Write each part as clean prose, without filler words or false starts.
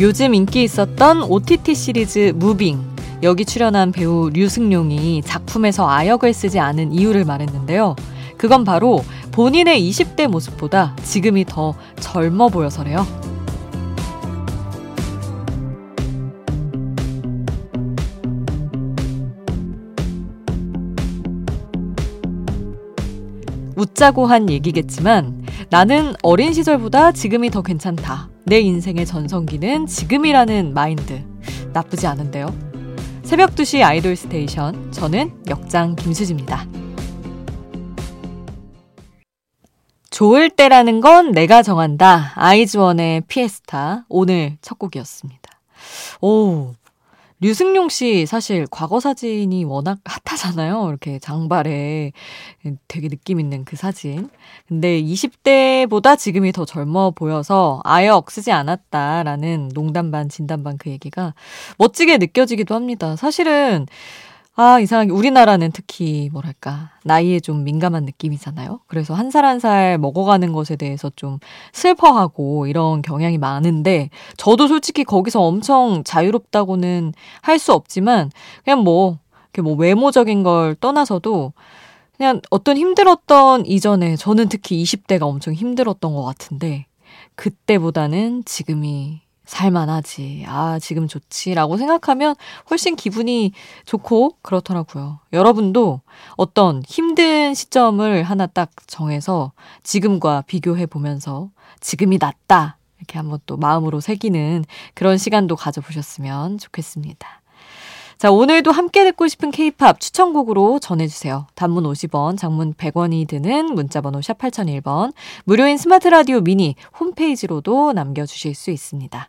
요즘 인기 있었던 OTT 시리즈 무빙, 여기 출연한 배우 류승룡이 작품에서 아역을 쓰지 않은 이유를 말했는데요. 그건 바로 본인의 20대 모습보다 지금이 더 젊어 보여서래요. 웃자고 한 얘기겠지만 나는 어린 시절보다 지금이 더 괜찮다. 내 인생의 전성기는 지금이라는 마인드. 나쁘지 않은데요. 새벽 2시 아이돌 스테이션, 저는 역장 김수지입니다. 좋을 때라는 건 내가 정한다. 아이즈원의 피에스타, 오늘 첫 곡이었습니다. 오, 류승룡 씨 사실 과거 사진이 워낙 핫하잖아요. 이렇게 장발에 되게 느낌 있는 그 사진. 근데 20대보다 지금이 더 젊어 보여서 아역 쓰지 않았다라는 농담 반 진담 반 그 얘기가 멋지게 느껴지기도 합니다. 사실은 이상하게 우리나라는 특히 뭐랄까 나이에 좀 민감한 느낌이잖아요. 그래서 한 살 한 살 먹어가는 것에 대해서 좀 슬퍼하고 이런 경향이 많은데, 저도 솔직히 거기서 엄청 자유롭다고는 할 수 없지만 그냥 이렇게 외모적인 걸 떠나서도 그냥 어떤 힘들었던 이전에, 저는 특히 20대가 엄청 힘들었던 것 같은데 그때보다는 지금이 살만하지, 지금 좋지라고 생각하면 훨씬 기분이 좋고 그렇더라고요. 여러분도 어떤 힘든 시점을 하나 딱 정해서 지금과 비교해보면서 지금이 낫다, 이렇게 한번 또 마음으로 새기는 그런 시간도 가져보셨으면 좋겠습니다. 자, 오늘도 함께 듣고 싶은 K-POP 추천곡으로 전해주세요. 단문 50원, 장문 100원이 드는 문자번호 샵 8001번, 무료인 스마트라디오 미니 홈페이지로도 남겨주실 수 있습니다.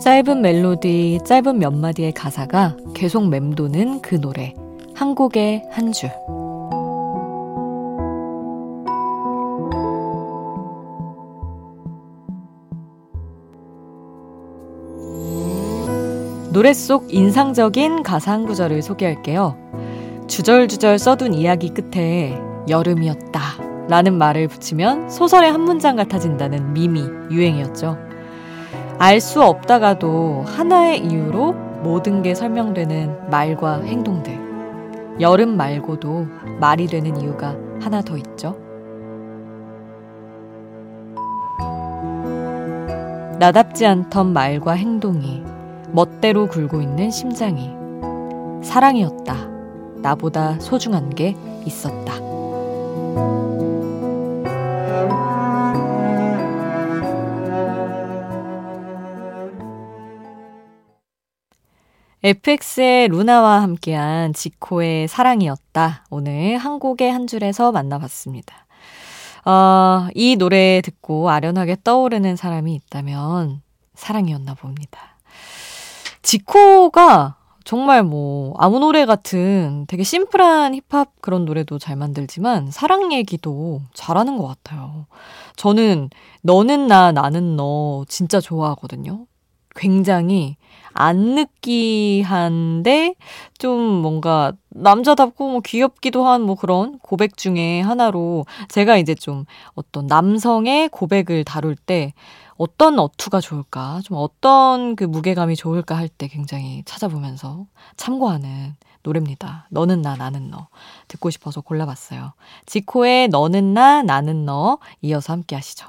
짧은 멜로디, 짧은 몇 마디의 가사가 계속 맴도는 그 노래, 한 곡의 한 줄. 노래 속 인상적인 가사 한 구절을 소개할게요. 주절주절 써둔 이야기 끝에 여름이었다 라는 말을 붙이면 소설의 한 문장 같아진다는 밈이 유행이었죠. 알 수 없다가도 하나의 이유로 모든 게 설명되는 말과 행동들. 여름 말고도 말이 되는 이유가 하나 더 있죠. 나답지 않던 말과 행동이 멋대로 굴고 있는 심장이 사랑이었다. 나보다 소중한 게 있었다. FX의 루나와 함께한 지코의 사랑이었다. 오늘 한 곡의 한 줄에서 만나봤습니다. 이 노래 듣고 아련하게 떠오르는 사람이 있다면 사랑이었나 봅니다. 지코가 정말 아무 노래 같은 되게 심플한 힙합 그런 노래도 잘 만들지만 사랑 얘기도 잘하는 것 같아요. 저는 너는 나, 나는 너 진짜 좋아하거든요. 굉장히 안 느끼한데 좀 뭔가 남자답고 귀엽기도 한 그런 고백 중에 하나로, 제가 이제 좀 어떤 남성의 고백을 다룰 때 어떤 어투가 좋을까, 좀 어떤 그 무게감이 좋을까 할 때 굉장히 찾아보면서 참고하는 노래입니다. 너는 나, 나는 너. 듣고 싶어서 골라봤어요. 지코의 너는 나, 나는 너, 이어서 함께 하시죠.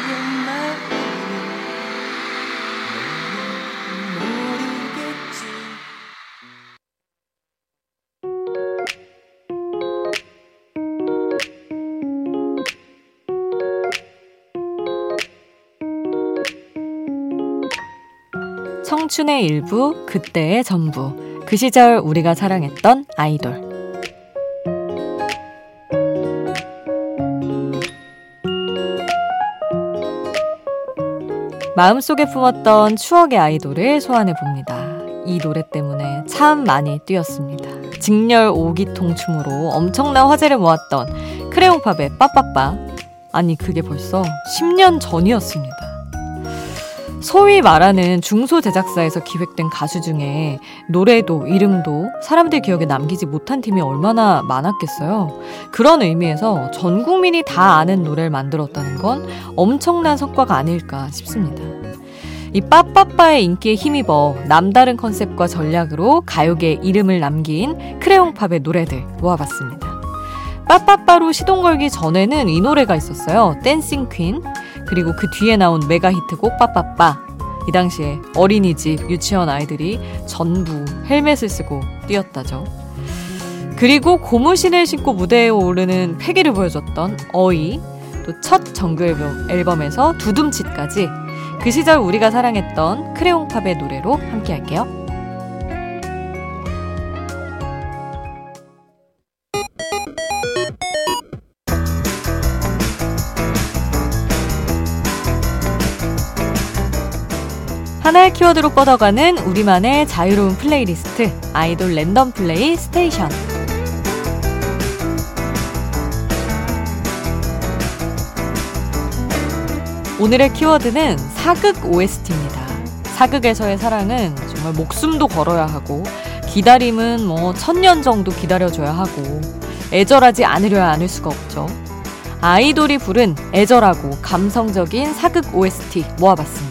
나의 말은 청춘의 일부, 그때의 전부. 그 시절 우리가 사랑했던 아이돌. 마음속에 품었던 추억의 아이돌을 소환해봅니다. 이 노래 때문에 참 많이 뛰었습니다. 직렬 5기통 춤으로 엄청난 화제를 모았던 크레용팝의 빠빠빠. 아니 그게 벌써 10년 전이었습니다. 소위 말하는 중소 제작사에서 기획된 가수 중에 노래도 이름도 사람들 기억에 남기지 못한 팀이 얼마나 많았겠어요. 그런 의미에서 전 국민이 다 아는 노래를 만들었다는 건 엄청난 성과가 아닐까 싶습니다. 이 빠빠빠의 인기에 힘입어 남다른 컨셉과 전략으로 가요계에 이름을 남긴 크레용팝의 노래들 모아봤습니다. 빠빠빠로 시동 걸기 전에는 이 노래가 있었어요. 댄싱 퀸. 그리고 그 뒤에 나온 메가 히트곡 빠빠빠. 이 당시에 어린이집, 유치원 아이들이 전부 헬멧을 쓰고 뛰었다죠. 그리고 고무신을 신고 무대에 오르는 패기를 보여줬던 어이, 또 첫 정규앨범에서 두둠칫까지 그 시절 우리가 사랑했던 크레용팝의 노래로 함께할게요. 하나의 키워드로 뻗어가는 우리만의 자유로운 플레이리스트, 아이돌 랜덤 플레이 스테이션. 오늘의 키워드는 사극 OST입니다. 사극에서의 사랑은 정말 목숨도 걸어야 하고, 기다림은 뭐 1000년 정도 기다려줘야 하고, 애절하지 않으려야 않을 수가 없죠. 아이돌이 부른 애절하고 감성적인 사극 OST 모아봤습니다.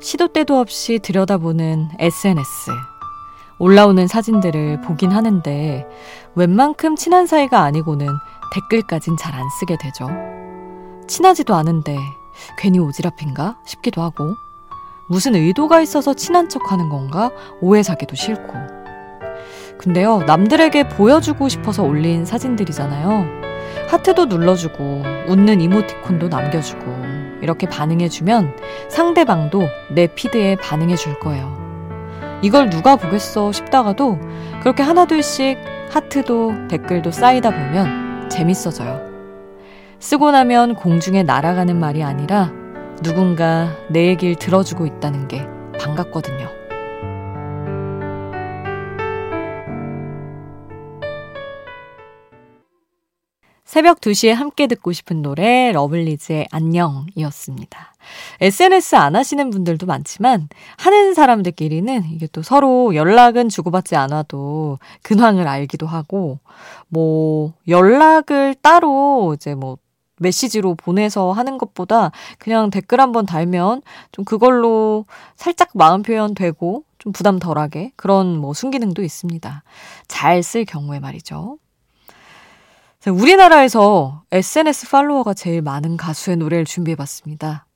시도 때도 없이 들여다보는 SNS. 올라오는 사진들을 보긴 하는데 웬만큼 친한 사이가 아니고는 댓글까진 잘 안 쓰게 되죠. 친하지도 않은데 괜히 오지랖인가 싶기도 하고, 무슨 의도가 있어서 친한 척하는 건가 오해 사기도 싫고. 근데요, 남들에게 보여주고 싶어서 올린 사진들이잖아요. 하트도 눌러주고 웃는 이모티콘도 남겨주고, 이렇게 반응해주면 상대방도 내 피드에 반응해줄 거예요. 이걸 누가 보겠어 싶다가도 그렇게 하나둘씩 하트도 댓글도 쌓이다 보면 재밌어져요. 쓰고 나면 공중에 날아가는 말이 아니라 누군가 내 얘기를 들어주고 있다는 게 반갑거든요. 새벽 2시에 함께 듣고 싶은 노래, 러블리즈의 안녕이었습니다. SNS 안 하시는 분들도 많지만 하는 사람들끼리는 이게 또 서로 연락은 주고받지 않아도 근황을 알기도 하고, 뭐 연락을 따로 이제 뭐 메시지로 보내서 하는 것보다 그냥 댓글 한번 달면 좀 그걸로 살짝 마음 표현되고 좀 부담 덜하게, 그런 뭐 순기능도 있습니다. 잘 쓸 경우에 말이죠. 우리나라에서 SNS 팔로워가 제일 많은 가수의 노래를 준비해봤습니다.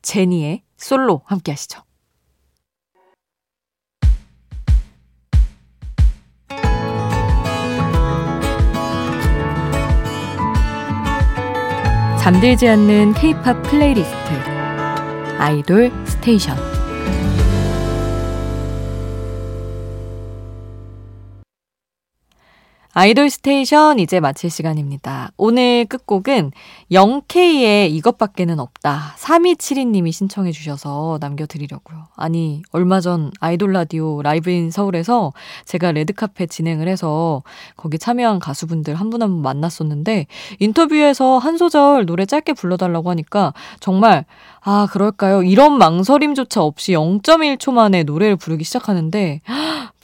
제니의 솔로 함께 하시죠. 잠들지 않는 K-POP 플레이리스트, 아이돌 스테이션. 아이돌 스테이션 이제 마칠 시간입니다. 오늘 끝곡은 영케이의 이것밖에는 없다 3272님이 신청해 주셔서 남겨드리려고요. 아니 얼마 전 아이돌 라디오 라이브 인 서울에서 제가 레드카펫 진행을 해서 거기 참여한 가수분들 한 분 한 분 만났었는데 인터뷰에서 한 소절 노래 짧게 불러달라고 하니까 정말 아 그럴까요? 이런 망설임조차 없이 0.1초 만에 노래를 부르기 시작하는데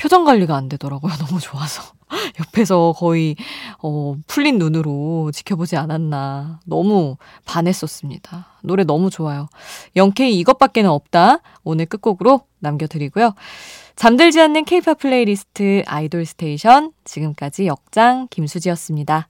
표정 관리가 안 되더라고요. 너무 좋아서 옆에서 거의 풀린 눈으로 지켜보지 않았나 너무 반했었습니다. 노래 너무 좋아요. 영케이 이것밖에는 없다 오늘 끝곡으로 남겨드리고요. 잠들지 않는 K-POP 플레이리스트 아이돌 스테이션 지금까지 역장 김수지였습니다.